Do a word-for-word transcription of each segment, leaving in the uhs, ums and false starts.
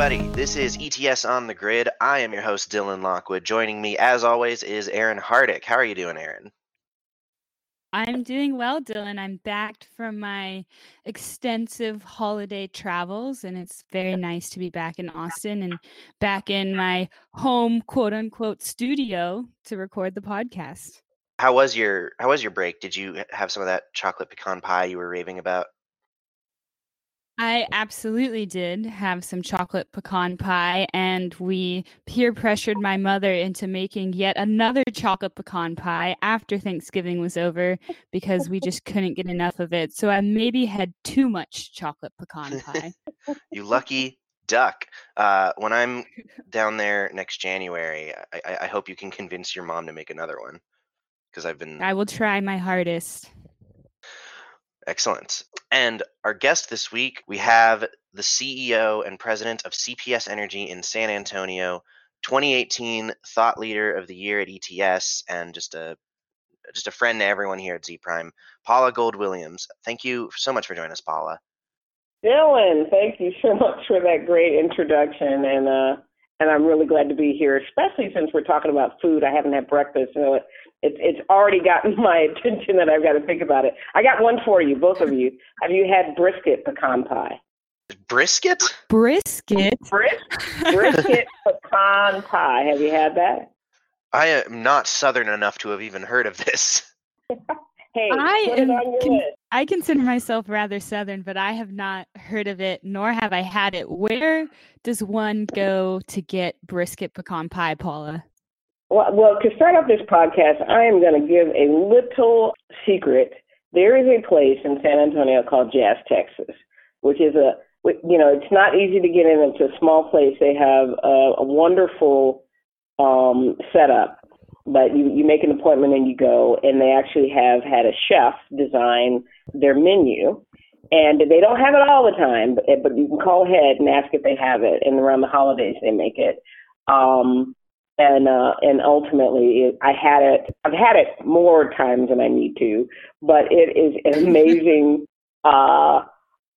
everybody. This is E T S on the Grid. I am your host, Dylan Lockwood. Joining me, as always, is Aaron Hardick. How are you doing, Aaron? I'm doing well, Dylan. I'm back from my extensive holiday travels, and it's very nice to be back in Austin and back in my home, quote unquote, studio to record the podcast. How was your How was your break? Did you have some of that chocolate pecan pie you were raving about? I absolutely did have some chocolate pecan pie, and we peer pressured my mother into making yet another chocolate pecan pie after Thanksgiving was over because we just couldn't get enough of it. So I maybe had too much chocolate pecan pie. You lucky duck. Uh, when I'm down there next January, I, I hope you can convince your mom to make another one because I've been... I will try my hardest. Excellent. And our guest this week, we have the C E O and president of C P S Energy in San Antonio, twenty eighteen Thought Leader of the Year at E T S, and just a just a friend to everyone here at Z Prime, Paula Gold-Williams. Thank you so much for joining us, Paula. Dylan, thank you so much for that great introduction, and uh, and I'm really glad to be here, especially since we're talking about food. I haven't had breakfast, so it, It's it's already gotten my attention that I've got to think about it. I got one for you, both of you. Have you had brisket pecan pie? Brisket? Brisket? Bris- brisket pecan pie. Have you had that? I am not Southern enough to have even heard of this. Hey, I, put am, it on your can, list. I consider myself rather Southern, but I have not heard of it, nor have I had it. Where does one go to get brisket pecan pie, Paula? Well, well, to start off this podcast, I am going to give a little secret. There is a place in San Antonio called Jazz, Texas, which is a, you know, it's not easy to get in. It's a small place. They have a, a wonderful um, setup, but you, you make an appointment and you go, and they actually have had a chef design their menu. And they don't have it all the time, but, but you can call ahead and ask if they have it. And around the holidays, they make it. Um And uh, and ultimately, it, I had it. I've had it more times than I need to, but it is an amazing, uh,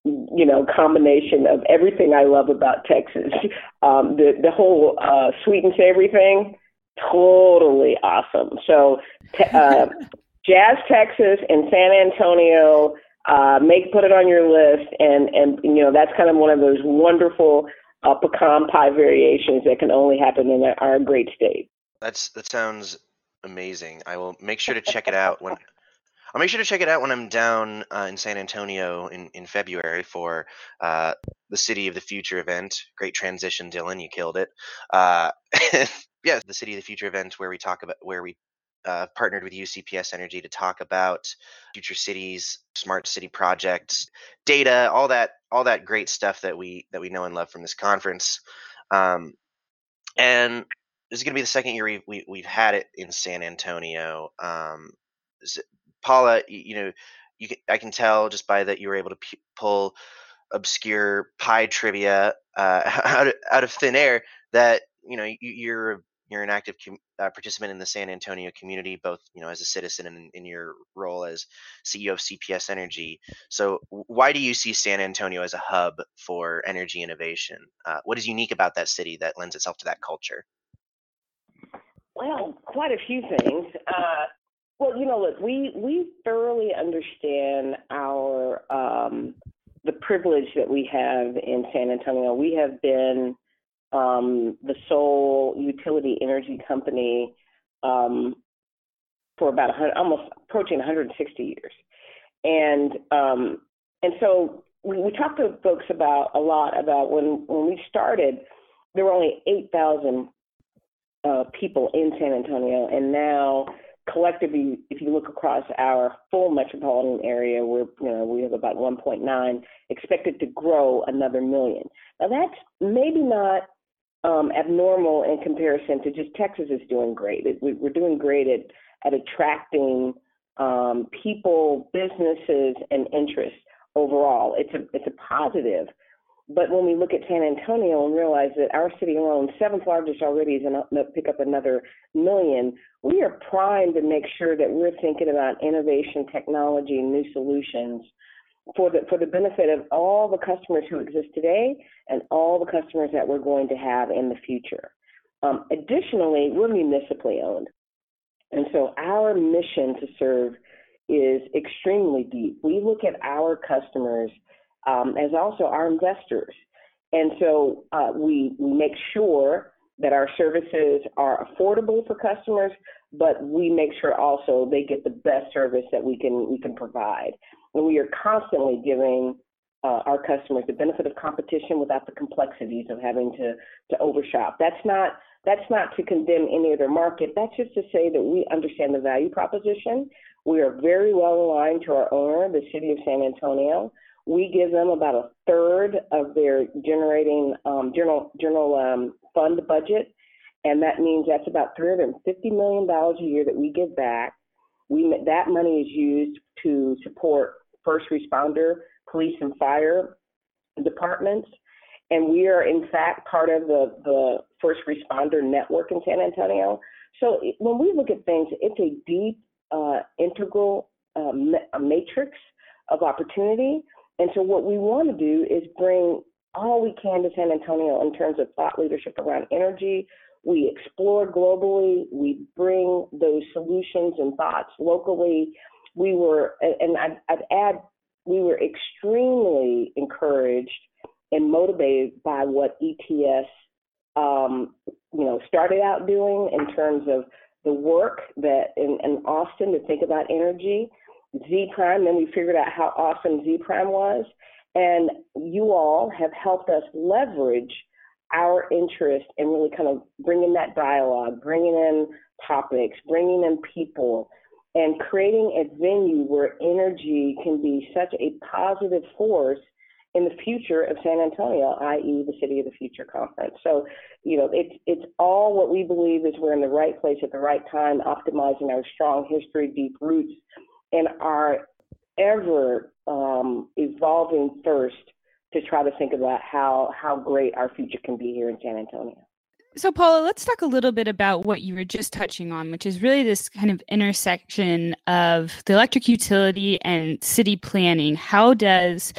you know, combination of everything I love about Texas. Um, the the whole uh, sweet and savory thing, totally awesome. So, te- uh, Jazz, Texas, and San Antonio, uh, make put it on your list, and and you know that's kind of one of those wonderful Uh, pecan pie variations that can only happen in our great state. That's that sounds amazing. I will make sure to check it out when I'll make sure to check it out when I'm down uh, in San Antonio in, in February for uh, the City of the Future event. Great transition, Dylan. You killed it. Uh, yeah, the City of the Future event where we talk about where we uh, partnered with C P S Energy to talk about future cities, smart city projects, data, all that. all that great stuff that we that we know and love from this conference. Um, and this is going to be the second year we've, we, we've had it in San Antonio. Um, Paula, you, you know, you can, I can tell just by that you were able to p- pull obscure pie trivia uh, out, of, out of thin air that, you know, you, you're you're an active com- uh, participant in the San Antonio community, both, you know, as a citizen and in your role as C E O of C P S Energy. So why do you see San Antonio as a hub for energy innovation? Uh, what is unique about that city that lends itself to that culture? Well, quite a few things. Uh, well, you know, look, we, we thoroughly understand our um, the privilege that we have in San Antonio. We have been Um, the sole utility energy company um, for about one hundred, almost approaching one hundred sixty years. And um, and so we, we talked to folks about a lot about when, when we started, there were only eight thousand uh, people in San Antonio. And now collectively, if you look across our full metropolitan area, we're, you know, we have about one point nine, expected to grow another million. Now that's maybe not Um, abnormal in comparison to just Texas is doing great. It, we, we're doing great at, at attracting um, people, businesses, and interests overall. It's a it's a positive. But when we look at San Antonio and realize that our city alone, seventh largest already, is going to pick up another million, we are primed to make sure that we're thinking about innovation, technology, and new solutions for the, for the benefit of all the customers who exist today and all the customers that we're going to have in the future. Um, additionally, we're municipally owned. And so our mission to serve is extremely deep. We look at our customers um, as also our investors. And so uh, we, we make sure that our services are affordable for customers, but we make sure also they get the best service that we can, we can provide. And we are constantly giving uh, our customers the benefit of competition without the complexities of having to, to overshop. That's not, that's not to condemn any other market. That's just to say that we understand the value proposition. We are very well aligned to our owner, the City of San Antonio. We give them about a third of their generating um, general, general um, fund budget, and that means that's about three hundred fifty million dollars a year that we give back. We, that money is used to support first responder, police and fire departments, and we are in fact part of the, the first responder network in San Antonio. So when we look at things, it's a deep, uh, integral uh, matrix of opportunity. And so what we want to do is bring all we can to San Antonio in terms of thought leadership around energy. We explore globally. We bring those solutions and thoughts locally. We were, and I'd, I'd add, we were extremely encouraged and motivated by what E T S, um, you know, started out doing in terms of the work that in, in Austin to think about energy. Z Prime, then we figured out how awesome Z Prime was, and you all have helped us leverage our interest in really kind of bringing that dialogue, bringing in topics, bringing in people, and creating a venue where energy can be such a positive force in the future of San Antonio, that is the City of the Future Conference. So, you know, it's, it's all what we believe is we're in the right place at the right time, optimizing our strong history, deep roots, and our ever um, evolving thirst to try to think about how, how great our future can be here in San Antonio. So Paula, let's talk a little bit about what you were just touching on, which is really this kind of intersection of the electric utility and city planning. How does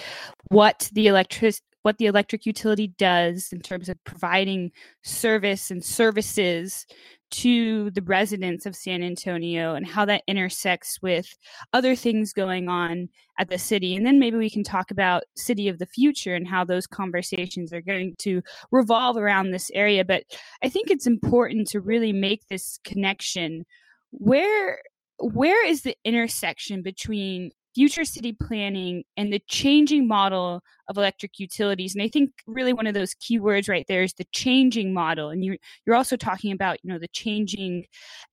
what the electric what the electric utility does in terms of providing service and services to the residents of San Antonio and how that intersects with other things going on at the city. And then maybe we can talk about City of the Future and how those conversations are going to revolve around this area. But I think it's important to really make this connection. Where, where is the intersection between future city planning and the changing model of electric utilities? And I think really one of those key words right there is the changing model. And you, you're also talking about, you know, the changing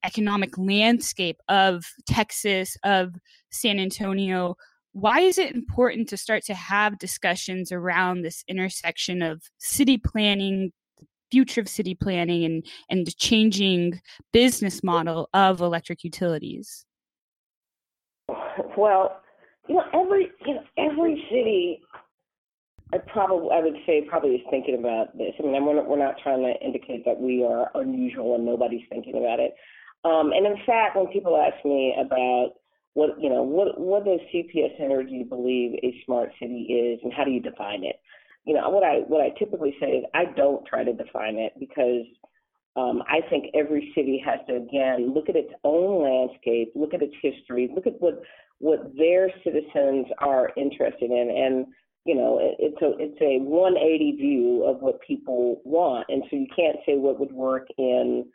economic landscape of Texas, of San Antonio. Why is it important to start to have discussions around this intersection of city planning, the future of city planning, and, and the changing business model of electric utilities? Well, you know, every you know, every city, I probably I would say probably is thinking about this. I mean, we're not, we're not trying to indicate that we are unusual and nobody's thinking about it. Um, and in fact, when people ask me about what you know, what what does C P S Energy believe a smart city is, and how do you define it? You know, what I what I typically say is I don't try to define it because um, I think every city has to again look at its own landscape, look at its history, look at what what their citizens are interested in. And, you know, it, it's a it's a one eighty view of what people want. And so you can't say what would work in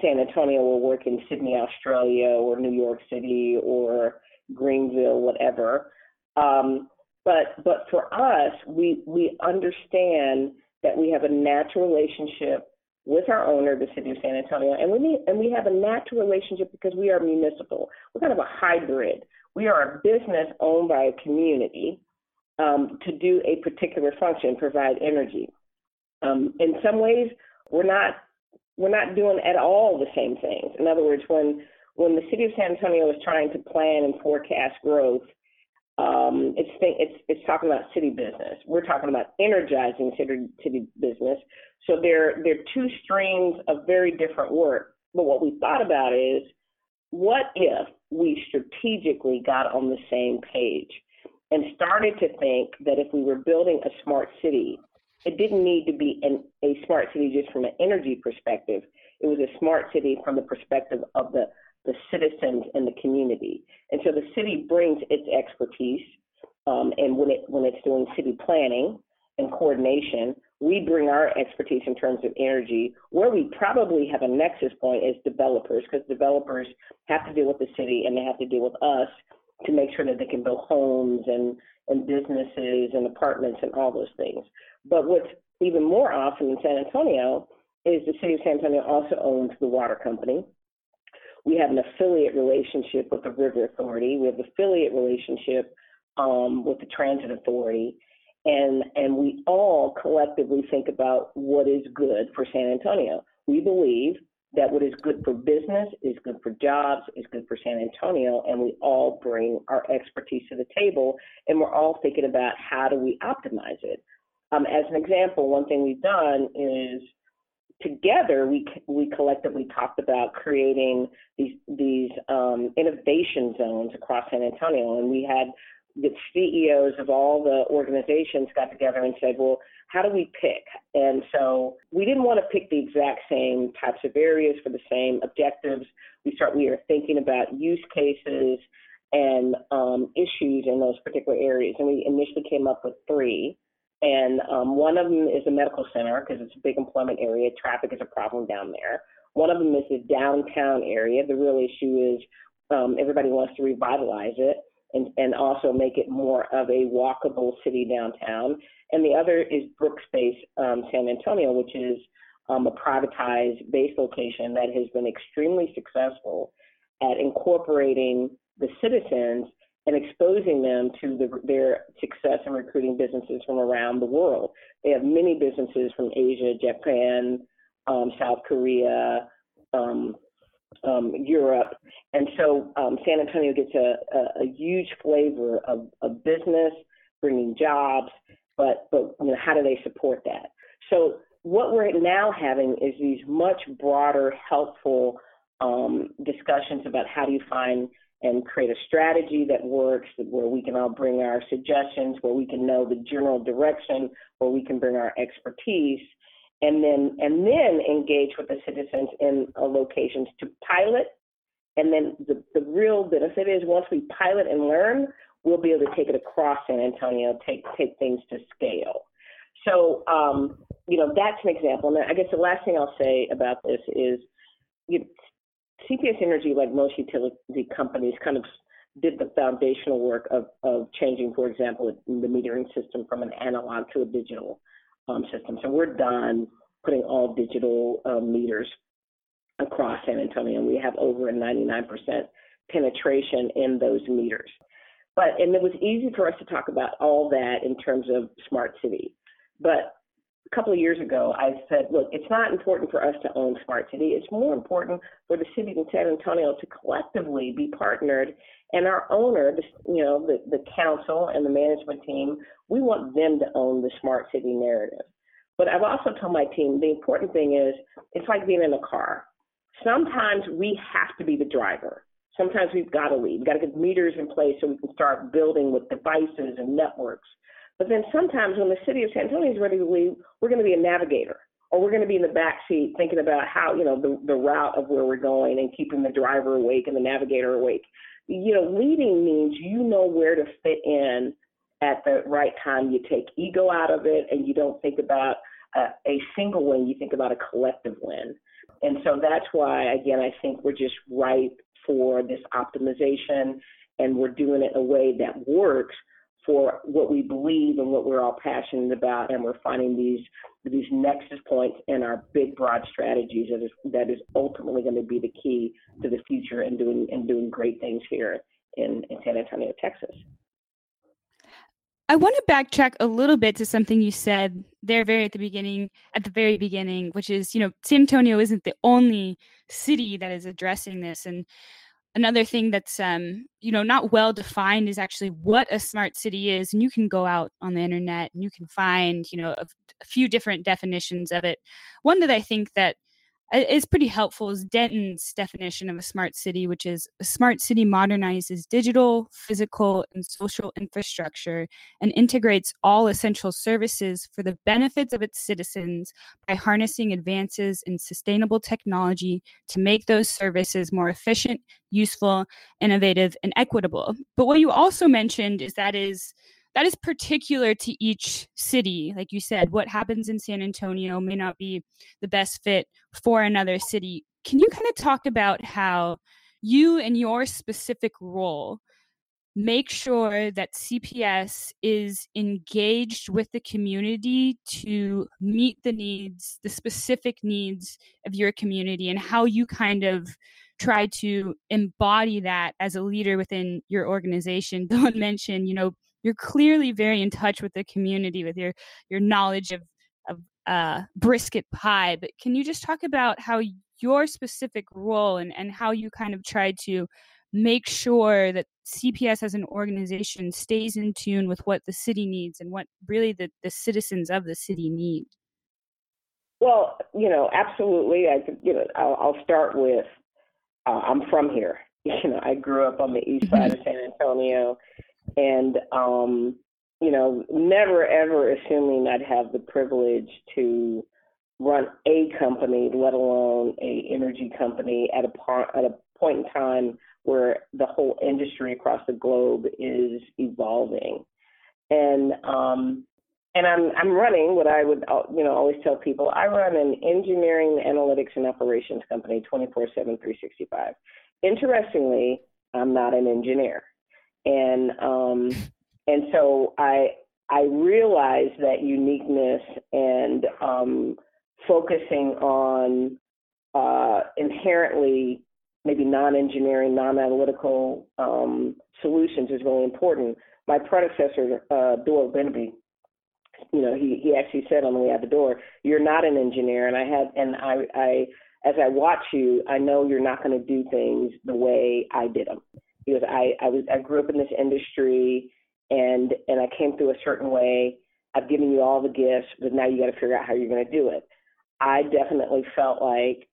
San Antonio will work in Sydney, Australia, or New York City, or Greenville, whatever. Um, but but for us, we we understand that we have a natural relationship with our owner, the City of San Antonio, and we need, and we have a natural relationship because we are municipal. We're kind of a hybrid. We are a business owned by a community um, to do a particular function, provide energy. Um, in some ways, we're not we're not doing at all the same things. In other words, when when the City of San Antonio is trying to plan and forecast growth, um, it's it's it's talking about city business. We're talking about energizing city city business. So they're they're two streams of very different work. But what we thought about is, what if we strategically got on the same page? and started to think that if we were building a smart city, it didn't need to be an, a smart city just from an energy perspective. It was a smart city from the perspective of the, the citizens and the community. And so the city brings its expertise, um, and when, it, when it's doing city planning and coordination, we bring our expertise in terms of energy. Where we probably have a nexus point is developers, because developers have to deal with the city and they have to deal with us to make sure that they can build homes and, and businesses and apartments and all those things. But what's even more often in San Antonio is the city of San Antonio also owns the water company. We have an affiliate relationship with the River Authority. We have an affiliate relationship um, with the Transit Authority. And, and we all collectively think about what is good for San Antonio. We believe that what is good for business is good for jobs, is good for San Antonio, and we all bring our expertise to the table, and we're all thinking about how do we optimize it. Um, as an example, one thing we've done is together we we collectively talked about creating these, these um, innovation zones across San Antonio, and we had the C E Os of all the organizations got together and said, well, how do we pick? And so we didn't want to pick the exact same types of areas for the same objectives. We start, we are thinking about use cases and um, issues in those particular areas. And we initially came up with three. And um, one of them is the medical center, because it's a big employment area. Traffic is a problem down there. One of them is the downtown area. The real issue is um, everybody wants to revitalize it. And, and also make it more of a walkable city downtown. And the other is Brookspace um, San Antonio, which is um, a privatized base location that has been extremely successful at incorporating the citizens and exposing them to the, their success in recruiting businesses from around the world. They have many businesses from Asia, Japan, um, South Korea, um, Um, Europe, and so um, San Antonio gets a, a, a huge flavor of, of business, bringing jobs, but, but you know, how do they support that? So what we're now having is these much broader, helpful um, discussions about how do you find and create a strategy that works, where we can all bring our suggestions, where we can know the general direction, where we can bring our expertise, and then and then engage with the citizens in uh, locations to pilot. And then the, the real benefit is once we pilot and learn, we'll be able to take it across San Antonio, take take things to scale. So, um, you know, that's an example. And I guess the last thing I'll say about this is you know, C P S Energy, like most utility companies, kind of did the foundational work of, of changing, for example, the metering system from an analog to a digital Um, system. So we're done putting all digital uh, meters across San Antonio. We have over a ninety-nine percent penetration in those meters. But, and it was easy for us to talk about all that in terms of smart city. But a couple of years ago, I said, look, it's not important for us to own smart city. It's more important for the city of San Antonio to collectively be partnered, and our owner, you know, the, the council and the management team, we want them to own the smart city narrative. But I've also told my team, the important thing is, it's like being in a car. Sometimes we have to be the driver. Sometimes we've got to lead. We've got to get meters in place so we can start building with devices and networks. But then sometimes when the city of San Antonio is ready to leave, we're going to be a navigator, or we're going to be in the backseat thinking about how, you know, the, the route of where we're going and keeping the driver awake and the navigator awake. You know, leading means you know where to fit in at the right time. You take ego out of it, and you don't think about a, a single win. You think about a collective win. And so that's why, again, I think we're just ripe for this optimization, and we're doing it in a way that works for what we believe and what we're all passionate about. And we're finding these these nexus points in our big, broad strategies that is, that is ultimately going to be the key to the future and doing and doing great things here in, in San Antonio, Texas. I want to backtrack a little bit to something you said there very at the beginning, at the very beginning, which is, you know, San Antonio isn't the only city that is addressing this. And another thing that's, um, you know, not well defined is actually what a smart city is. And you can go out on the internet and you can find, you know, a, a few different definitions of it. One that I think that is pretty helpful is Denton's definition of a smart city, which is a smart city modernizes digital, physical, and social infrastructure and integrates all essential services for the benefits of its citizens by harnessing advances in sustainable technology to make those services more efficient, useful, innovative, and equitable. But what you also mentioned is that is that is particular to each city. Like you said, what happens in San Antonio may not be the best fit for another city. Can you kind of talk about how you and your specific role make sure that C P S is engaged with the community to meet the needs, the specific needs of your community, and how you kind of try to embody that as a leader within your organization? Don't mention, you know, you're clearly very in touch with the community with your your knowledge of, of uh, brisket pie. But can you just talk about how your specific role and, and how you kind of try to make sure that C P S as an organization stays in tune with what the city needs and what really the, the citizens of the city need? Well, you know, absolutely. I you know, I'll, I'll start with uh, I'm from here. You know, I grew up on the east side of San Antonio. And, um, you know, never, ever assuming I'd have the privilege to run a company, let alone a energy company at a, par- at a point in time where the whole industry across the globe is evolving. And um, and I'm I'm running what I would, you know, always tell people, I run an engineering, analytics, and operations company twenty-four seven, three sixty-five. Interestingly, I'm not an engineer. And um, and so I I realize that uniqueness and um, focusing on uh, inherently maybe non-engineering, non-analytical um, solutions is really important. My predecessor, uh, Doyle Beneby, you know, he he actually said on the way out the door, "You're not an engineer," and I had and I I as I watch you, I know you're not going to do things the way I did them. Because I, I was I grew up in this industry and and I came through a certain way. I've given you all the gifts, but now you got to figure out how you're going to do it. I definitely felt like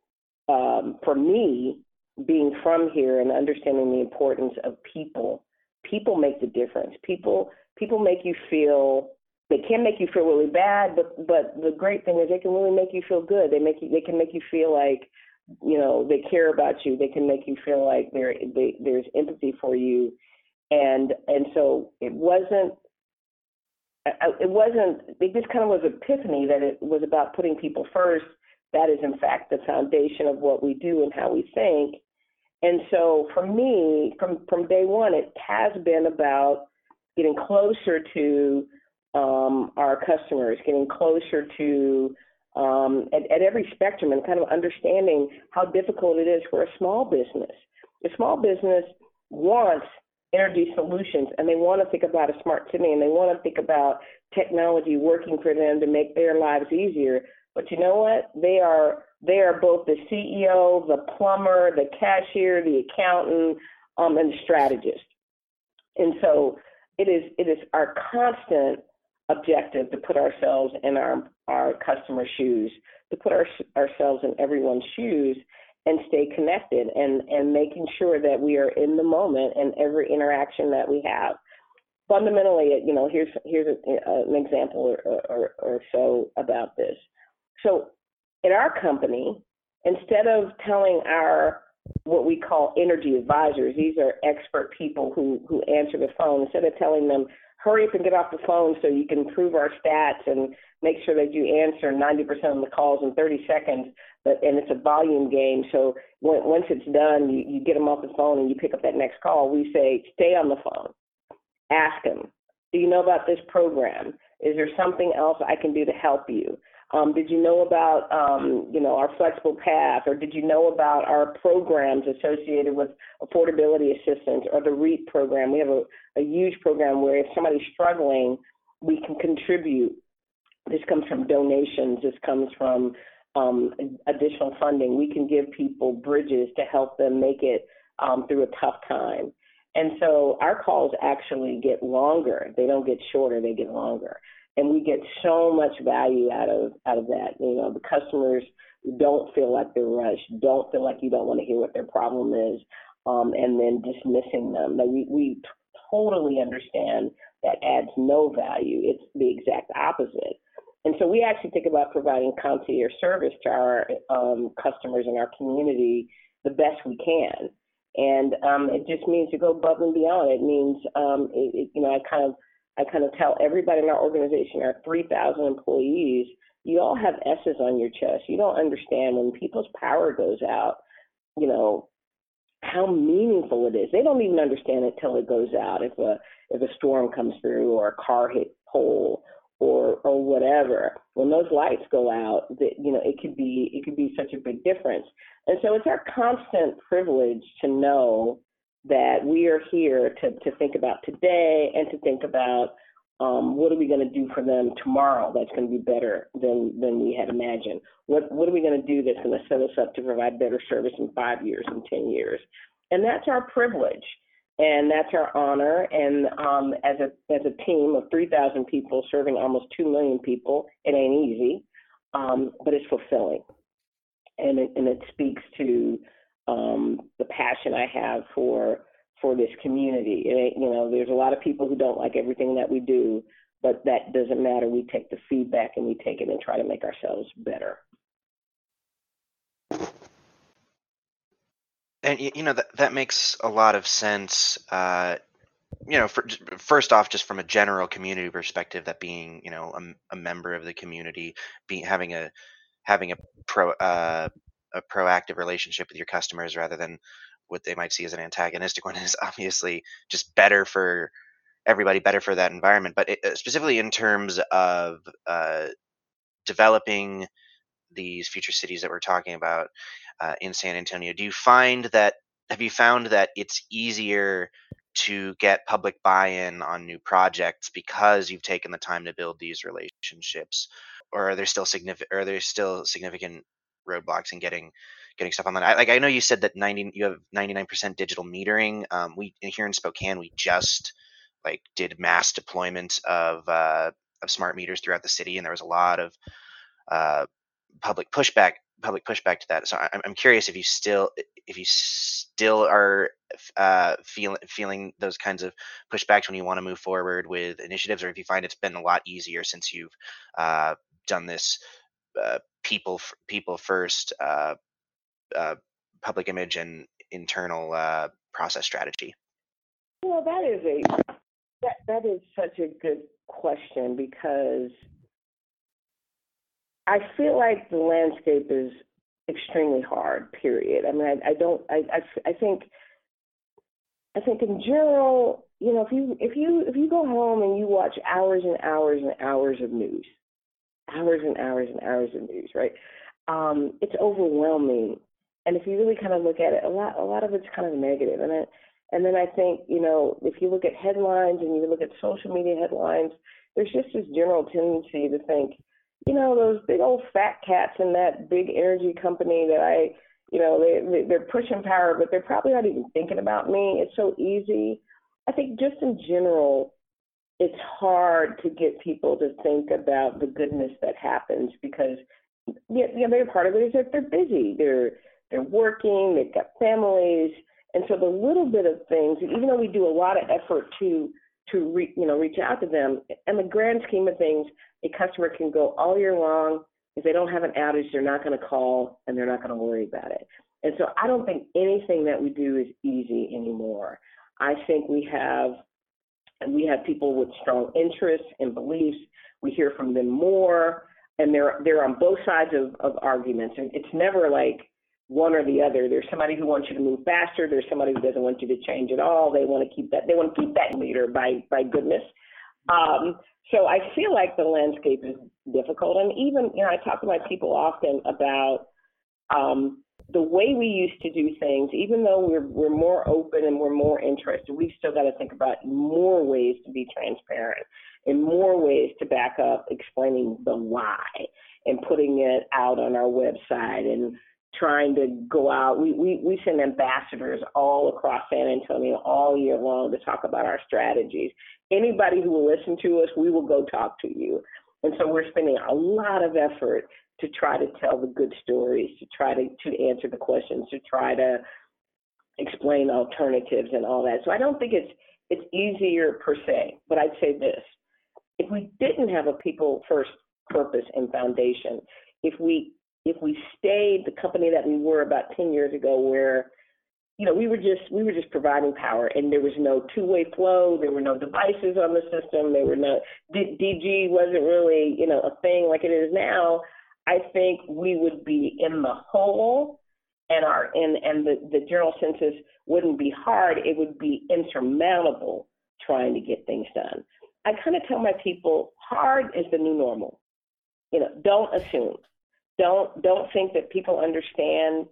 um, for me, being from here and understanding the importance of people, people make the difference. People people make you feel they can make you feel really bad, but but the great thing is they can really make you feel good. They make you they can make you feel like, you know, they care about you. They can make you feel like there they, there's empathy for you, and and so it wasn't. It wasn't. It just kind of was an epiphany that it was about putting people first. That is, in fact, the foundation of what we do and how we think. And so, for me, from from day one, it has been about getting closer to um, our customers, getting closer to. Um, at, at every spectrum and kind of understanding how difficult it is for a small business. The small business wants energy solutions, and they want to think about a smart city, and they want to think about technology working for them to make their lives easier. But you know what? They are they are both the C E O, the plumber, the cashier, the accountant, um, and the strategist. And so it is it is our constant objective to put ourselves in our our customer shoes, to put our, ourselves in everyone's shoes and stay connected and, and making sure that we are in the moment in every interaction that we have. Fundamentally, you know, here's here's a, a, an example or, or, or so about this. So in our company, instead of telling our what we call energy advisors, these are expert people who, who answer the phone, instead of telling them, hurry up and get off the phone so you can improve our stats and make sure that you answer ninety percent of the calls in thirty seconds. But and it's a volume game. So when, once it's done, you, you get them off the phone and you pick up that next call. We say, stay on the phone. Ask them, do you know about this program? Is there something else I can do to help you? Um, did you know about, um, you know, our flexible path, or did you know about our programs associated with affordability assistance or the REAP program? We have a, a huge program where if somebody's struggling, we can contribute. This comes from donations. This comes from um, additional funding. We can give people bridges to help them make it um, through a tough time. And so our calls actually get longer. They don't get shorter. They get longer. And we get so much value out of out of that. You know, the customers Don't feel like they're rushed. Don't feel like you don't want to hear what their problem is, um, and then dismissing them. Like we, we totally understand that adds no value. It's the exact opposite. And so we actually think about providing concierge service to our um, customers in our community the best we can. And um, it just means to go above and beyond. It means, um, it, it, you know, I kind of I kind of tell everybody in our organization, our three thousand employees, you all have S's on your chest. You don't understand when people's power goes out, you know, how meaningful it is. They don't even understand it till it goes out. If a if a storm comes through or a car hit pole or or whatever, when those lights go out, that you know it could be it could be such a big difference. And so it's our constant privilege to know that we are here to to think about today and to think about um, what are we going to do for them tomorrow that's going to be better than than we had imagined. What what are we going to do that's going to set us up to provide better service in five years and ten years? And that's our privilege, and that's our honor. And um, as a as a team of three thousand people serving almost two million people, it ain't easy, um, but it's fulfilling. And it, and it speaks to um, the passion I have for for this community. It, you know, there's a lot of people who don't like everything that we do, but that doesn't matter. We take the feedback and we take it and try to make ourselves better. And you know that that makes a lot of sense. Uh, you know, for, first off, just from a general community perspective, that being you know a, a member of the community, being having a having a pro uh, a proactive relationship with your customers rather than what they might see as an antagonistic one is obviously just better for everybody, better for that environment. But it, specifically in terms of uh, developing these future cities that we're talking about uh, in San Antonio, do you find that have you found that it's easier to get public buy-in on new projects because you've taken the time to build these relationships? Or are there still significant? Are there still significant roadblocks in getting getting stuff online? I, like I know you said that ninety you have ninety-nine percent digital metering. Um, we here in Spokane, we just like did mass deployment of uh, of smart meters throughout the city, and there was a lot of uh, public pushback public pushback to that. So I, I'm curious if you still if you still are uh, feeling feeling those kinds of pushbacks when you want to move forward with initiatives, or if you find it's been a lot easier since you've uh, done this uh, people f- people first uh, uh, public image and internal uh, process strategy. Well, that is a that that is such a good question because I feel like the landscape is extremely hard. Period. I mean, I, I don't. I, I I think I think in general, you know, if you if you if you go home and you watch hours and hours and hours of news. hours and hours and hours of news, right? Um, it's overwhelming. And if you really kind of look at it, a lot a lot of it's kind of negative. And, I, and then I think, you know, if you look at headlines and you look at social media headlines, there's just this general tendency to think, you know, those big old fat cats in that big energy company that I, you know, they, they're pushing power, but they're probably not even thinking about me. It's so easy. I think just in general, it's hard to get people to think about the goodness that happens because, you know, they're part of it is that they're busy, they're they're working, they've got families, and so the little bit of things, even though we do a lot of effort to to re, you know reach out to them, in the grand scheme of things, a customer can go all year long. If they don't have an outage, they're not going to call and they're not going to worry about it. And so I don't think anything that we do is easy anymore. I think we have. And we have people with strong interests and beliefs. We hear from them more, and they're they're on both sides of, of arguments. And it's never like one or the other. There's somebody who wants you to move faster. There's somebody who doesn't want you to change at all. They want to keep that. They want to keep that meter by by goodness. Um, so I feel like the landscape is difficult. And even you know, I talk to my people often about um, the way we used to do things, even though we're we're more open and we're more interested, we've still got to think about more ways to be transparent and more ways to back up explaining the why and putting it out on our website and trying to go out. We, we, we send ambassadors all across San Antonio all year long to talk about our strategies. Anybody who will listen to us, we will go talk to you. And so we're spending a lot of effort to try to tell the good stories, to try to, to answer the questions, to try to explain alternatives and all that. So I don't think it's it's easier per se, but I'd say this. If we didn't have a people first purpose and foundation, if we if we stayed the company that we were about ten years ago, where, you know, we were just we were just providing power, and there was no two-way flow. There were no devices on the system. There were no D G wasn't really, you know, a thing like it is now. I think we would be in the hole, and our and and the, the general census wouldn't be hard. It would be insurmountable trying to get things done. I kind of tell my people, hard is the new normal. You know, don't assume. Don't don't think that people understand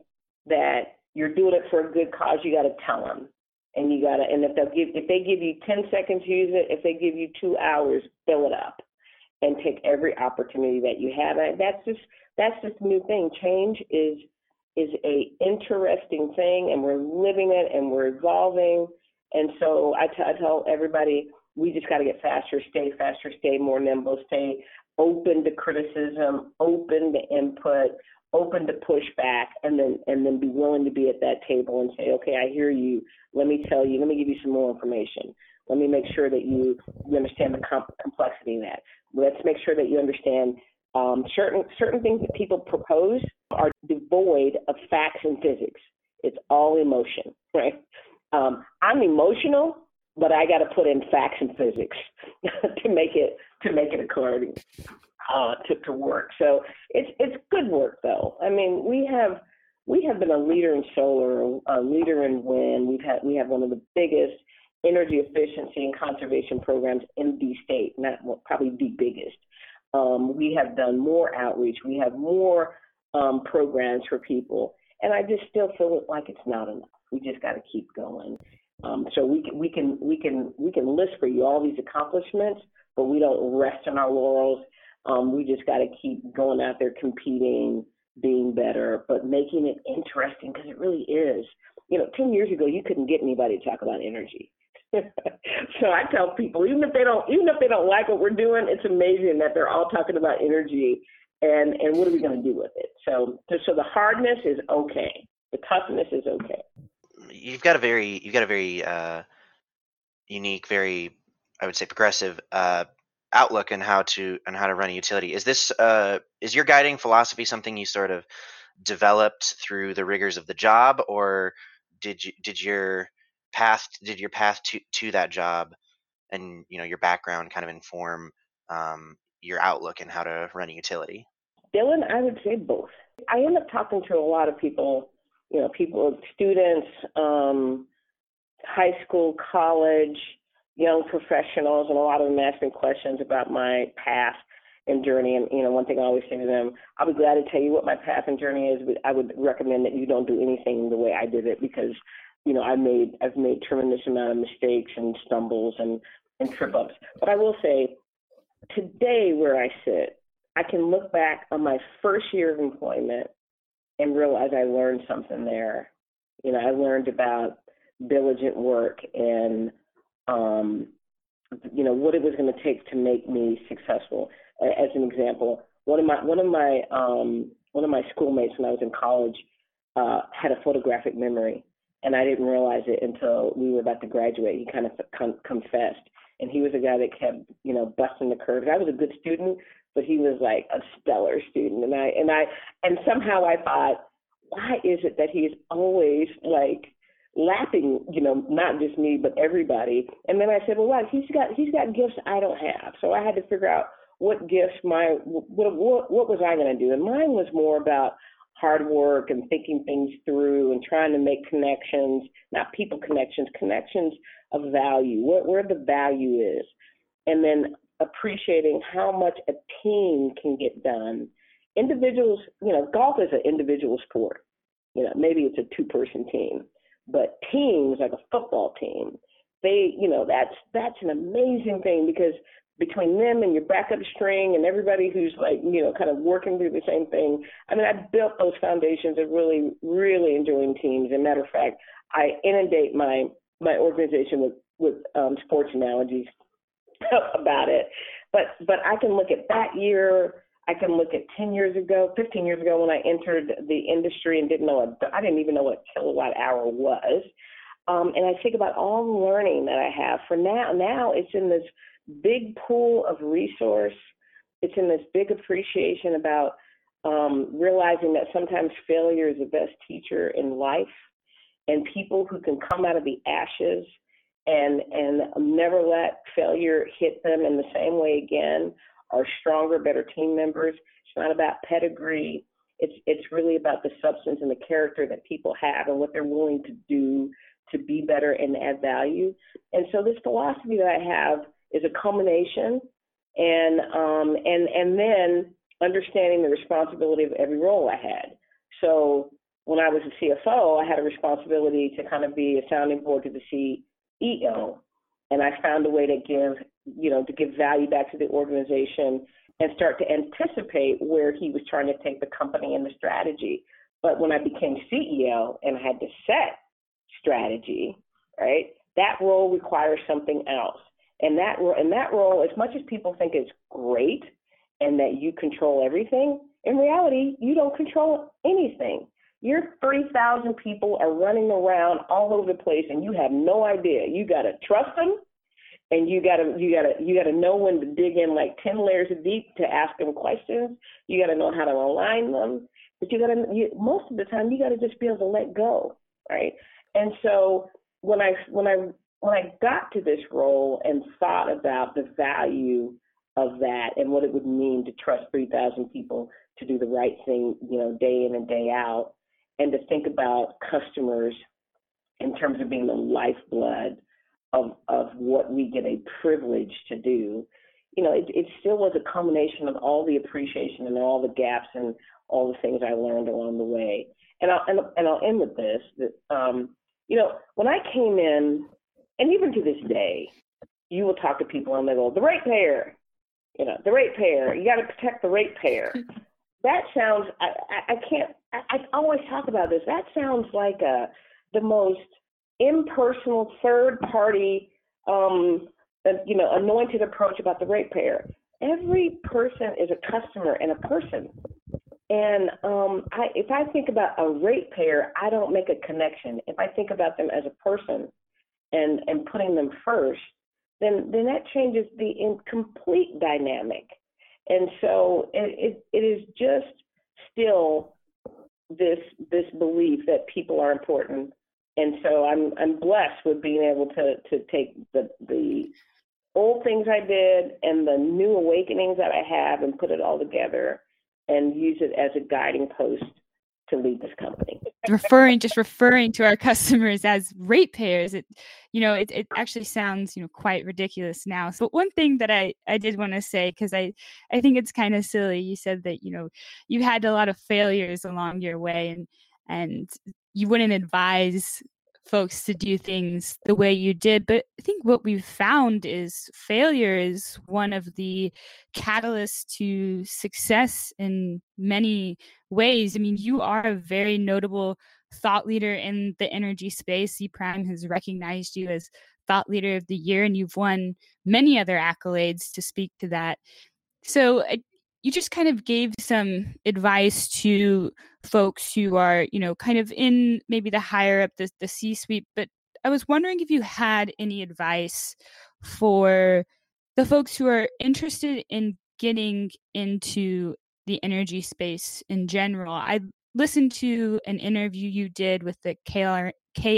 that you're doing it for a good cause. You got to tell them, and you got to, and if they give, if they give you ten seconds, use it. If they give you two hours, fill it up, and take every opportunity that you have. And that's just, that's this new thing. Change is, is a interesting thing, and we're living it, and we're evolving. And so I, t- I tell everybody, we just got to get faster, stay faster, stay more nimble, stay open to criticism, open to input, open to pushback, and then and then be willing to be at that table and say, okay, I hear you. Let me tell you. Let me give you some more information. Let me make sure that you understand the comp- complexity of that. Let's make sure that you understand um, certain certain things that people propose are devoid of facts and physics. It's all emotion, right? Um, I'm emotional, but I got to put in facts and physics to make it to make it a clarity. Uh, to, to work. So it's it's good work, though. I mean, we have we have been a leader in solar, a leader in wind. We've had we have one of the biggest energy efficiency and conservation programs in the state, not well, probably the biggest. Um, we have done more outreach. We have more um, programs for people, and I just still feel like it's not enough. We just got to keep going. Um, so we can, we can we can we can list for you all these accomplishments, but we don't rest on our laurels. Um, we just got to keep going out there, competing, being better, but making it interesting, because it really is. You know, ten years ago, you couldn't get anybody to talk about energy. So I tell people, even if they don't, even if they don't like what we're doing, it's amazing that they're all talking about energy and, and what are we going to do with it? So, so the hardness is okay. The toughness is okay. You've got a very, you've got a very uh, unique, very, I would say, progressive uh, outlook on how to on how to run a utility. Is this uh is your guiding philosophy something you sort of developed through the rigors of the job, or did you did your path did your path to, to that job and, you know, your background kind of inform um your outlook and how to run a utility? Dylan, I would say both. I end up talking to a lot of people, you know, people, students, um, high school, college, young professionals, and a lot of them ask me questions about my path and journey. And, you know, one thing I always say to them, I'll be glad to tell you what my path and journey is, but I would recommend that you don't do anything the way I did it, because, you know, I made, I've made tremendous amount of mistakes and stumbles and, and trip ups. But I will say, today where I sit, I can look back on my first year of employment and realize I learned something there. You know, I learned about diligent work and, Um, you know, what it was going to take to make me successful. As an example, one of my one of my um, one of my schoolmates when I was in college uh, had a photographic memory, and I didn't realize it until we were about to graduate. He kind of con- confessed, and he was a guy that kept, you know, busting the curve. I was a good student, but he was like a stellar student, and I and I and somehow I thought, why is it that he's always like lapping, you know, not just me, but everybody. And then I said, well, wow, he's got, he's got gifts I don't have. So I had to figure out what gifts my, what, what, what was I going to do? And mine was more about hard work and thinking things through and trying to make connections, not people connections, connections of value, where, where the value is. And then appreciating how much a team can get done. Individuals, you know, golf is an individual sport. You know, maybe it's a two-person team. But teams, like a football team, they, you know, that's that's an amazing thing, because between them and your backup string and everybody who's like, you know, kind of working through the same thing. I mean, I built those foundations of really, really enjoying teams. As a matter of fact, I inundate my my organization with with um, sports analogies about it. But but I can look at that year. I can look at ten years ago, fifteen years ago when I entered the industry and didn't know, a, I didn't even know what a kilowatt hour was. Um, and I think about all the learning that I have for now. Now it's in this big pool of resource. It's in this big appreciation about um, realizing that sometimes failure is the best teacher in life, and people who can come out of the ashes and, and never let failure hit them in the same way again are stronger, better team members. It's not about pedigree. It's, it's really about the substance and the character that people have and what they're willing to do to be better and add value. And so this philosophy that I have is a culmination and, um, and, and then understanding the responsibility of every role I had. So when I was a C F O, I had a responsibility to kind of be a sounding board to the C E O. And I found a way to give, you know, to give value back to the organization and start to anticipate where he was trying to take the company and the strategy. But when I became C E O and I had to set strategy, right, that role requires something else. And that, and that role, as much as people think it's great and that you control everything, in reality, you don't control anything. Your three thousand people are running around all over the place and you have no idea. You got to trust them. And you gotta, you gotta, you gotta know when to dig in like ten layers deep to ask them questions. You gotta know how to align them. But you gotta, you, most of the time, you gotta just be able to let go, right? And so when I, when I, when I got to this role and thought about the value of that and what it would mean to trust three thousand people to do the right thing, you know, day in and day out, and to think about customers in terms of being the lifeblood Of, of what we get a privilege to do, you know, it, it still was a combination of all the appreciation and all the gaps and all the things I learned along the way. And I'll, and, and I'll end with this, that, um, you know, when I came in, and even to this day, you will talk to people and they go, the ratepayer, you know, the ratepayer, you got to protect the ratepayer. That sounds, I, I, I can't, I, I always talk about this, that sounds like a, the most impersonal third-party, um, you know, anointed approach about the ratepayer. Every person is a customer and a person. And um, I, if I think about a ratepayer, I don't make a connection. If I think about them as a person and, and putting them first, then, then that changes the incomplete dynamic. And so it, it, it is just still this, this belief that people are important. And so I'm I'm blessed with being able to to take the the old things I did and the new awakenings that I have and put it all together and use it as a guiding post to lead this company. Referring just referring to our customers as ratepayers, it you know it it actually sounds you know quite ridiculous now. So one thing that I I did want to say, because I I think it's kind of silly. You said that you know you had a lot of failures along your way and and. You wouldn't advise folks to do things the way you did. But I think what we've found is failure is one of the catalysts to success in many ways. I mean, you are a very notable thought leader in the energy space. Z Prime has recognized you as Thought Leader of the Year, and you've won many other accolades to speak to that. So I You just kind of gave some advice to folks who are, you know, kind of in maybe the higher up the, the C-suite, but I was wondering if you had any advice for the folks who are interested in getting into the energy space in general. I listened to an interview you did with the K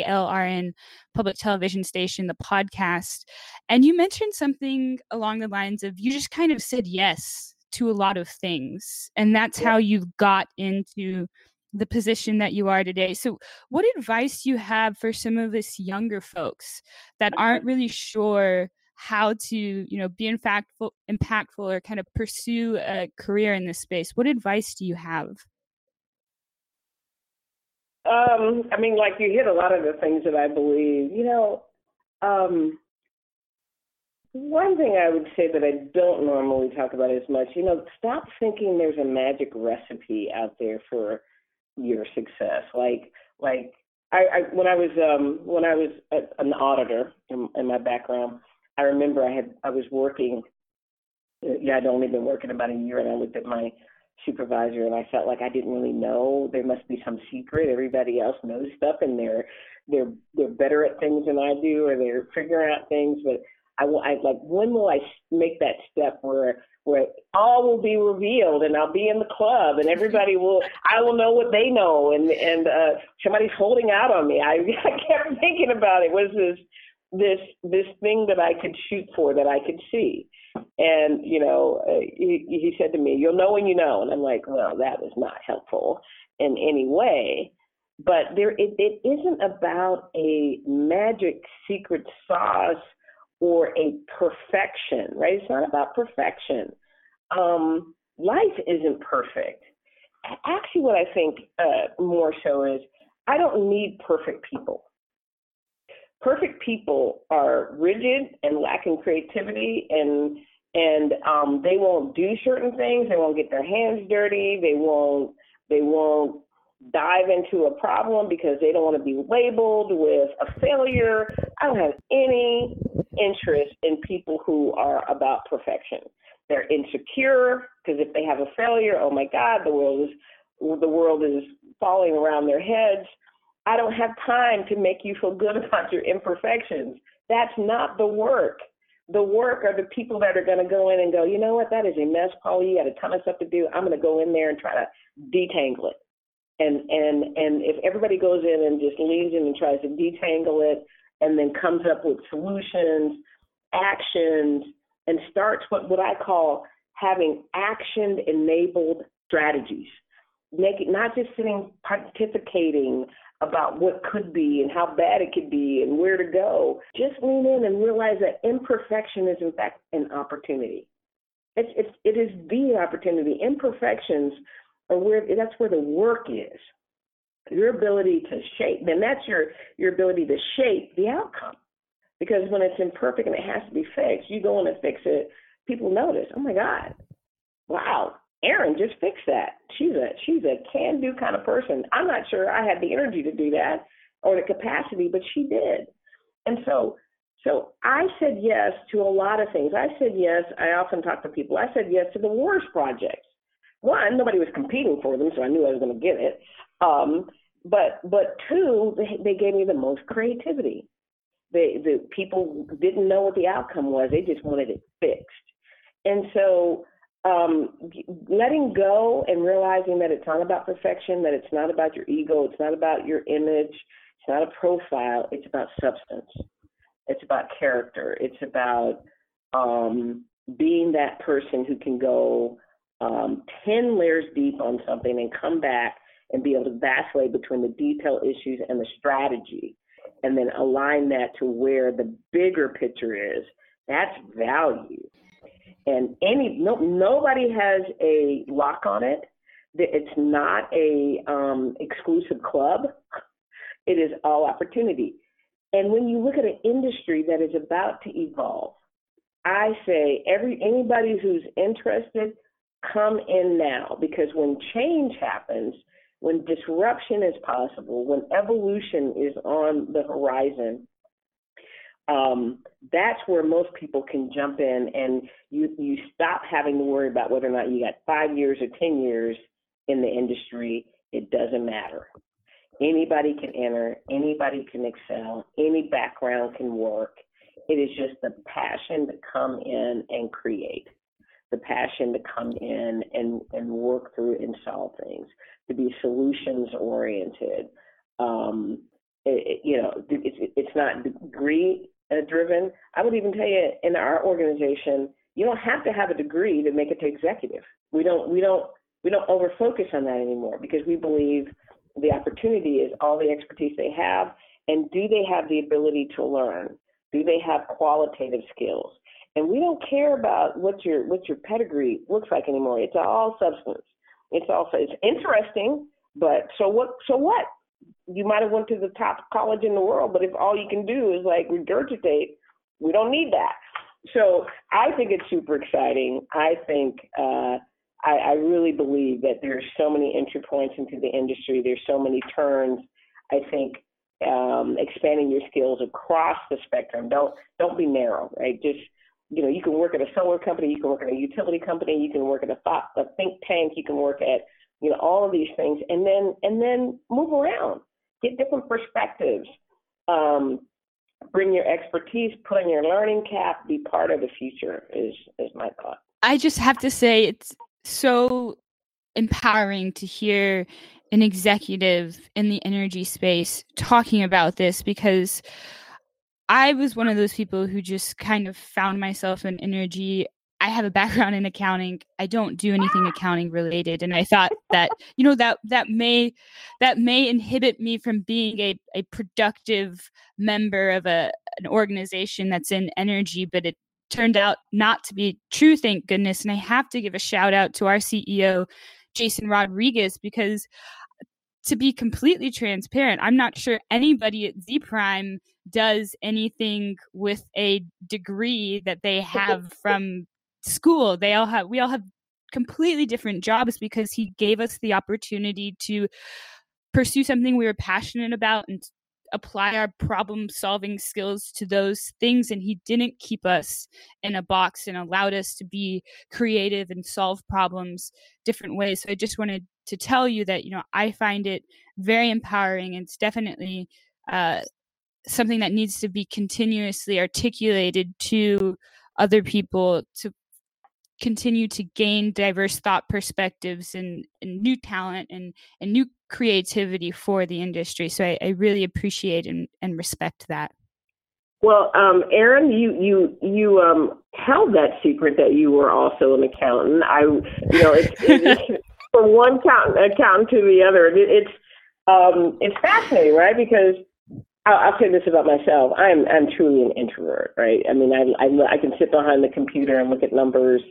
L R N public television station, the podcast, and you mentioned something along the lines of you just kind of said yes to a lot of things, and that's how you got into the position that you are today. So what advice do you have for some of this younger folks that aren't really sure how to, you know, be impactful, impactful or kind of pursue a career in this space? What advice do you have? Um, I mean, like you hit a lot of the things that I believe, you know, um, one thing I would say that I don't normally talk about as much, you know, stop thinking there's a magic recipe out there for your success. Like, like I, I when I was um, when I was a, an auditor in, in my background, I remember I had I was working yeah, I'd only been working about a year, and I looked at my supervisor and I felt like I didn't really know. There must be some secret. Everybody else knows stuff, and they're they're they're better at things than I do, or they're figuring out things. But I, I like, when will I make that step where where all will be revealed, and I'll be in the club, and everybody will, I will know what they know, and and uh, somebody's holding out on me. I, I kept thinking about it. Was this this this thing that I could shoot for, that I could see? And, you know, uh, he, he said to me, you'll know when you know. And I'm like, well, that was not helpful in any way. But there, it, it isn't about a magic secret sauce or a perfection, right? It's not about perfection. Um, life isn't perfect. Actually, what I think uh, more so is, I don't need perfect people. Perfect people are rigid and lacking creativity, and and um, they won't do certain things. They won't get their hands dirty. They won't they won't dive into a problem because they don't want to be labeled with a failure. I don't have any interest in people who are about perfection. They're insecure because if they have a failure, oh my God, the world is the world is falling around their heads. I don't have time to make you feel good about your imperfections. That's not the work. The work are the people that are going to go in and go, you know what, that is a mess, Paula. You got a ton of stuff to do. I'm going to go in there and try to detangle it. And and and if everybody goes in and just leans in and tries to detangle it and then comes up with solutions, actions, and starts what, what I call having action-enabled strategies, make it, not just sitting pontificating about what could be and how bad it could be and where to go. Just lean in and realize that imperfection is, in fact, an opportunity. It's, it's, it is the opportunity. Imperfections are where, that's where the work is. Your ability to shape, then that's your, your ability to shape the outcome. Because when it's imperfect and it has to be fixed, you go in and fix it, people notice, oh my God, wow. Erin, just fix that. She's a she's a can-do kind of person. I'm not sure I had the energy to do that or the capacity, but she did. And so so I said yes to a lot of things. I said yes. I often talk to people. I said yes to the worst projects. One, nobody was competing for them, so I knew I was going to get it. Um, but but two, they, they gave me the most creativity. They, the people didn't know what the outcome was. They just wanted it fixed. And so Um, letting go and realizing that it's not about perfection, that it's not about your ego, it's not about your image, it's not a profile, it's about substance. It's about character. It's about um, being that person who can go um, ten layers deep on something and come back and be able to vacillate between the detail issues and the strategy, and then align that to where the bigger picture is. That's value. And any no, nobody has a lock on it. It's not a um, exclusive club. It is all opportunity. And when you look at an industry that is about to evolve, I say every anybody who's interested, come in now, because when change happens, when disruption is possible, when evolution is on the horizon, Um, that's where most people can jump in, and you, you stop having to worry about whether or not you got five years or ten years in the industry. It doesn't matter. Anybody can enter. Anybody can excel. Any background can work. It is just the passion to come in and create, the passion to come in and, and work through and solve things, to be solutions-oriented. Um, it, it, you know, it, it's not degree driven. I would even tell you, in our organization, you don't have to have a degree to make it to executive. We don't, we don't, we don't over focus on that anymore, because we believe the opportunity is all the expertise they have, and do they have the ability to learn? Do they have qualitative skills? And we don't care about what your what your pedigree looks like anymore. It's all substance. It's all it's interesting, but so what? So what? You might have went to the top college in the world, but if all you can do is like regurgitate, we don't need that. So I think it's super exciting. I think uh, I, I really believe that there's so many entry points into the industry. There's so many turns. I think um, expanding your skills across the spectrum. Don't don't be narrow, right? Just you know, you can work at a solar company, you can work at a utility company, you can work at a, thought, a think tank, you can work at, you know, all of these things, and then and then move around, get different perspectives, um, bring your expertise, put on your learning cap, be part of the future is is my thought. I just have to say it's so empowering to hear an executive in the energy space talking about this, because I was one of those people who just kind of found myself in energy. I have a background in accounting. I don't do anything accounting related. And I thought that, you know, that that may that may inhibit me from being a, a productive member of a an organization that's in energy, but it turned out not to be true, thank goodness. And I have to give a shout out to our C E O, Jason Rodriguez, because to be completely transparent, I'm not sure anybody at Z Prime does anything with a degree that they have from school. They all have, we all have completely different jobs, because he gave us the opportunity to pursue something we were passionate about and apply our problem solving skills to those things. And he didn't keep us in a box and allowed us to be creative and solve problems different ways. So I just wanted to tell you that, you know, I find it very empowering. It's definitely uh, something that needs to be continuously articulated to other people to continue to gain diverse thought perspectives and, and new talent and, and new creativity for the industry. So I, I really appreciate and, and respect that. Well, um, Erin, you you you um, held that secret that you were also an accountant. I, you know, it's, it's from one accountant, accountant to the other. It, it's um, it's fascinating, right? Because I'll, I'll say this about myself: I'm I'm truly an introvert, right? I mean, I, I I can sit behind the computer and look at numbers,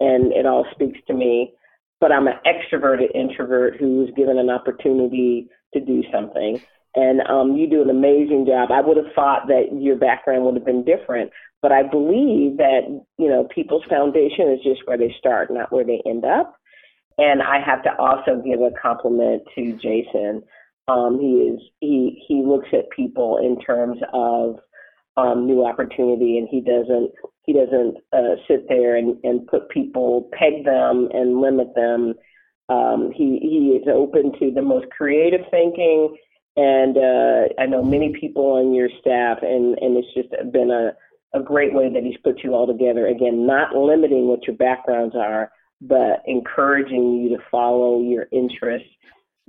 and it all speaks to me. But I'm an extroverted introvert who was given an opportunity to do something. And um, you do an amazing job. I would have thought that your background would have been different, but I believe that, you know, people's foundation is just where they start, not where they end up. And I have to also give a compliment to Jason. Um, he is he he looks at people in terms of um, new opportunity, and he doesn't. He doesn't uh, sit there and, and put people, peg them and limit them. Um, he, he is open to the most creative thinking. And uh, I know many people on your staff, and, and it's just been a, a great way that he's put you all together. Again, not limiting what your backgrounds are, but encouraging you to follow your interests,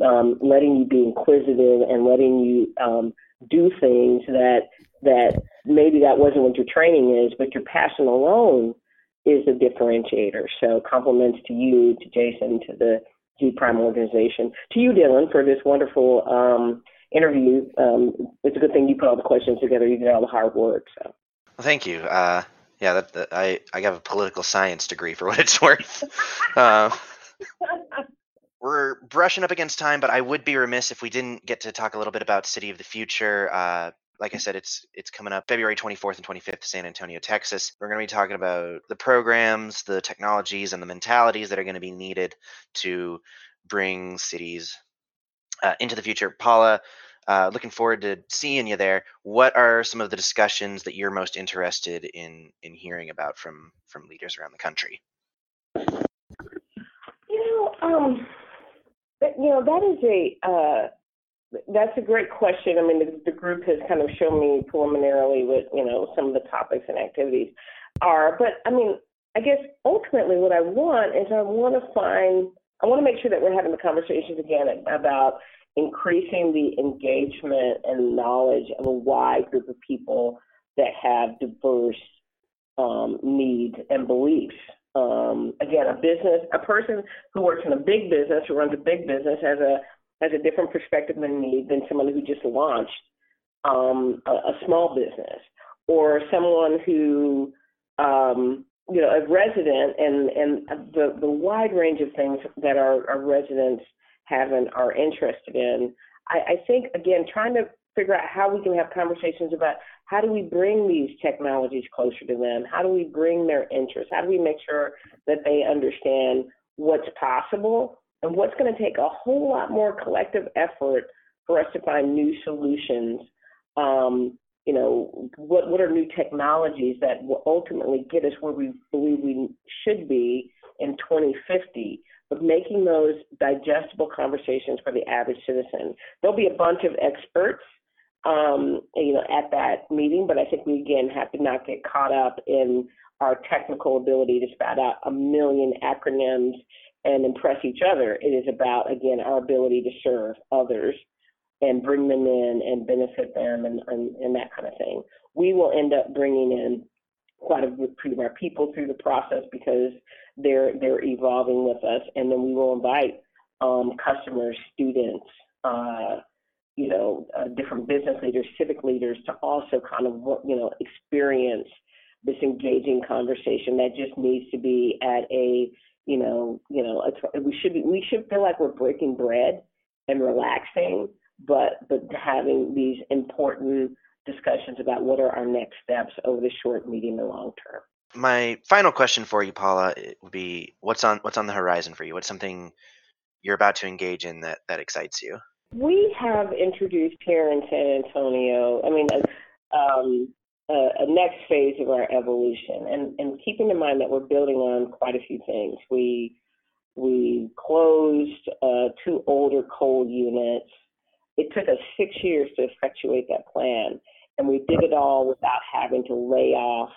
um, letting you be inquisitive and letting you um, do things that that maybe that wasn't what your training is, but your passion alone is a differentiator. So compliments to you, to Jason, to the Z Prime organization, to you, Dylan, for this wonderful um, interview. Um, it's a good thing you put all the questions together. You did all the hard work. So, well, thank you. Uh, yeah, that, that, I, I have a political science degree for what it's worth. uh, We're brushing up against time, but I would be remiss if we didn't get to talk a little bit about City of the Future. Uh, Like I said, it's it's coming up February twenty-fourth and twenty-fifth, San Antonio, Texas. We're going to be talking about the programs, the technologies, and the mentalities that are going to be needed to bring cities uh, into the future. Paula, uh, looking forward to seeing you there. What are some of the discussions that you're most interested in in hearing about from, from leaders around the country? You know, um, you know that is a... Uh... That's a great question. I mean, the, the group has kind of shown me preliminarily what, you know, some of the topics and activities are. But, I mean, I guess ultimately what I want is I want to find, I want to make sure that we're having the conversations again about increasing the engagement and knowledge of a wide group of people that have diverse um, needs and beliefs. Um, again, a business, a person who works in a big business, who runs a big business, has a has a different perspective and need than someone who just launched um, a, a small business, or someone who, um, you know, a resident, and, and the, the wide range of things that our, our residents have and are interested in. I, I think, again, trying to figure out how we can have conversations about how do we bring these technologies closer to them? How do we bring their interests? How do we make sure that they understand what's possible? And what's going to take a whole lot more collective effort for us to find new solutions, um, you know, what what are new technologies that will ultimately get us where we believe we should be in twenty fifty, but making those digestible conversations for the average citizen. There'll be a bunch of experts, um, you know, at that meeting, but I think we, again, have to not get caught up in our technical ability to spout out a million acronyms and impress each other. It is about, again, our ability to serve others and bring them in and benefit them and, and, and that kind of thing. We will end up bringing in quite a few of our people through the process because they're they're evolving with us, and then we will invite um, customers, students, uh, you know, uh, different business leaders, civic leaders to also kind of, you know, experience this engaging conversation that just needs to be at a, you know, you know, we should be, we should feel like we're breaking bread and relaxing, but but having these important discussions about what are our next steps over the short, medium, and long term. My final question for you, Paula, would be what's on what's on the horizon for you? What's something you're about to engage in that, that excites you? We have introduced here in San Antonio, I mean, a, um, a, a next phase of our evolution, and, and keeping in mind that we're building on quite a few things. We we closed uh, two older coal units. It took us six years to effectuate that plan, and we did it all without having to lay off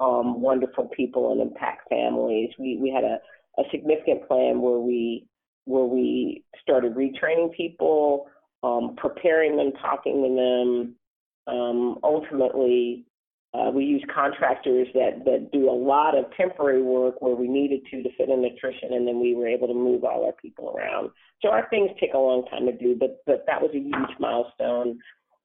um, wonderful people and impact families. We we had a, a significant plan where we where we started retraining people, um, preparing them, talking to them. Um, ultimately, uh, we used contractors that that do a lot of temporary work where we needed to to fit in attrition, and then we were able to move all our people around. So our things take a long time to do, but but that was a huge milestone.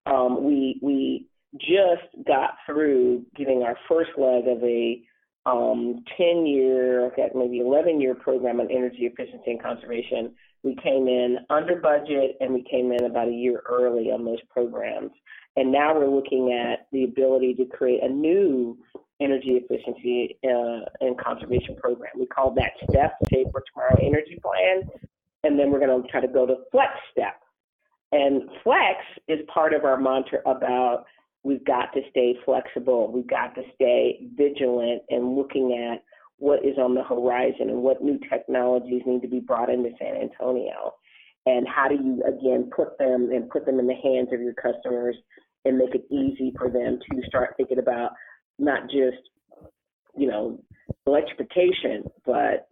Um, we we just got through getting our first leg of a um, ten-year, okay, maybe eleven-year program on energy efficiency and conservation. We came in under budget, and we came in about a year early on those programs. And now we're looking at the ability to create a new energy efficiency uh, and conservation program. We call that STEP, Save for Tomorrow Energy Plan. And then we're going to try to go to Flex Step. And Flex is part of our mantra about we've got to stay flexible. We've got to stay vigilant and looking at what is on the horizon and what new technologies need to be brought into San Antonio. And how do you, again, put them and put them in the hands of your customers and make it easy for them to start thinking about not just, you know, electrification, but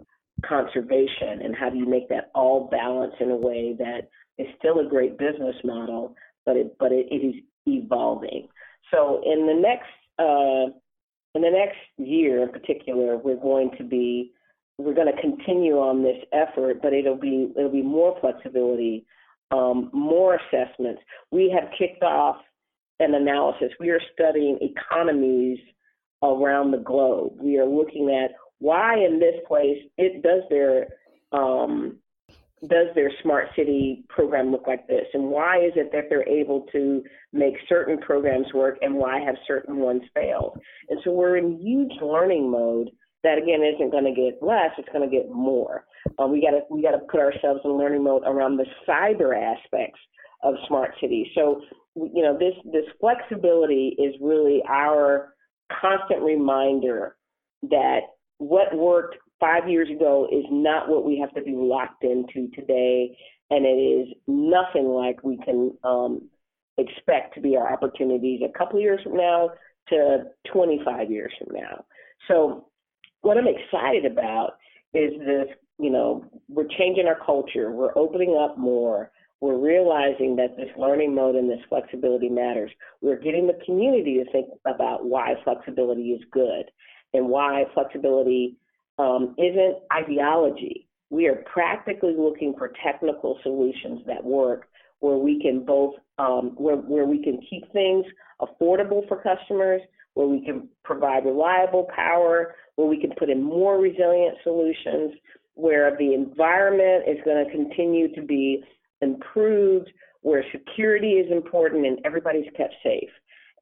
conservation, and how do you make that all balance in a way that is still a great business model, but it but it, it is evolving. So in the next uh, in the next year in particular, we're going to be we're going to continue on this effort, but it'll be it'll be more flexibility, um, more assessments. We have kicked off an analysis. We are studying economies around the globe. We are looking at why in this place it does their um, does their smart city program look like this, and why is it that they're able to make certain programs work, and why have certain ones failed? And so we're in huge learning mode that again isn't going to get less; it's going to get more. Uh, we got to we got to put ourselves in learning mode around the cyber aspects of smart cities. So you know this this flexibility is really our constant reminder that what worked five years ago is not what we have to be locked into today, and it is nothing like we can um, expect to be our opportunities a couple of years from now to twenty-five years from now. So what I'm excited about is this, you know, we're changing our culture, we're opening up more, we're realizing that this learning mode and this flexibility matters. We're getting the community to think about why flexibility is good, and why flexibility um, isn't ideology. We are practically looking for technical solutions that work where we can both, um, where, where we can keep things affordable for customers, where we can provide reliable power, where we can put in more resilient solutions, where the environment is going to continue to be improved, where security is important and everybody's kept safe.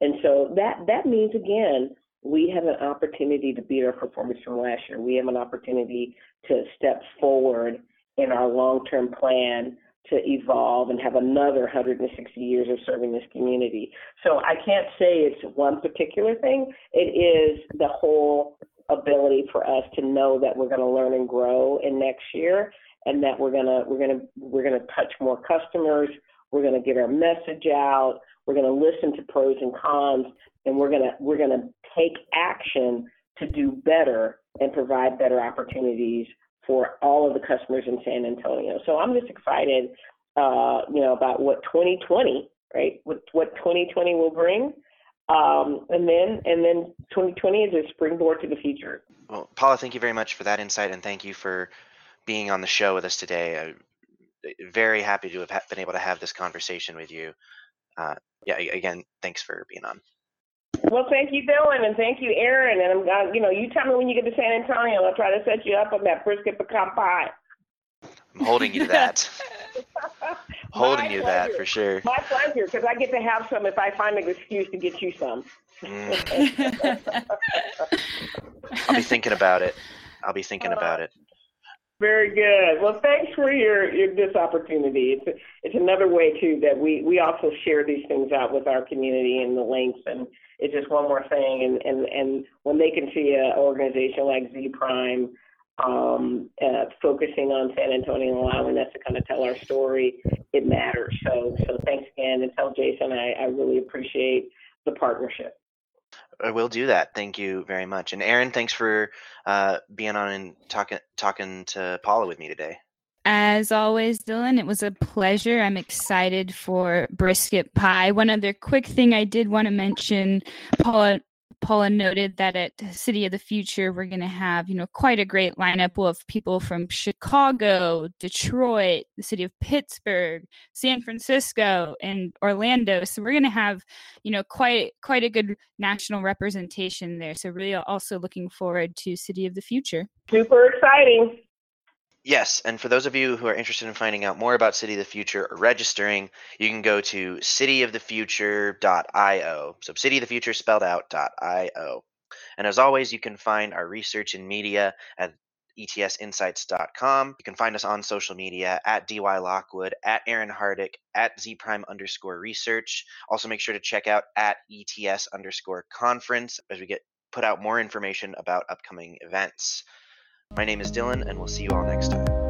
And so that, that means, again, we have an opportunity to beat our performance from last year. We have an opportunity to step forward in our long-term plan to evolve and have another one hundred sixty years of serving this community. So I can't say it's one particular thing. It is the whole ability for us to know that we're going to learn and grow in next year, and that we're going to we're going to we're going to touch more customers. We're going to get our message out. We're going to listen to pros and cons, and we're going to we're going to take action to do better and provide better opportunities for all of the customers in San Antonio. So I'm just excited, uh, you know, about what twenty twenty, right? What, what twenty twenty will bring. Um, and then and then twenty twenty is a springboard to the future. Well, Paula, thank you very much for that insight. And thank you for being on the show with us today. I'm very happy to have been able to have this conversation with you. Uh, yeah, again, thanks for being on. Well, thank you, Dylan, and thank you, Aaron. And I'm gonna, you know, you tell me when you get to San Antonio. I'll try to set you up on that brisket pecan pie. I'm holding you to that. holding My you to that for sure. My pleasure, because I get to have some if I find an excuse to get you some. Mm. I'll be thinking about it. I'll be thinking uh, about it. Very good. Well, thanks for your, your this opportunity. It's it's another way too that we, we also share these things out with our community and the links, and it's just one more thing. And and, and when they can see an organization like Z Prime um, uh, focusing on San Antonio, allowing us to kind of tell our story, it matters. So so thanks again, and tell Jason I, I really appreciate the partnership. I will do that. Thank you very much. And Aaron, thanks for uh, being on and talking talking to Paula with me today. As always, Dylan, it was a pleasure. I'm excited for brisket pie. One other quick thing I did want to mention, Paula Paula noted that at City of the Future, we're going to have, you know, quite a great lineup. We'll have people from Chicago, Detroit, the city of Pittsburgh, San Francisco, and Orlando. So we're going to have, you know, quite quite a good national representation there. So really also looking forward to City of the Future. Super exciting. Yes, and for those of you who are interested in finding out more about City of the Future or registering, you can go to city of the future dot io. So City of the Future spelled out .io. And as always, you can find our research and media at E T S insights dot com. You can find us on social media at D Y Lockwood, at Aaron Hardick, at Z Prime underscore research. Also make sure to check out at E T S underscore conference as we get put out more information about upcoming events. My name is Dylan, and we'll see you all next time.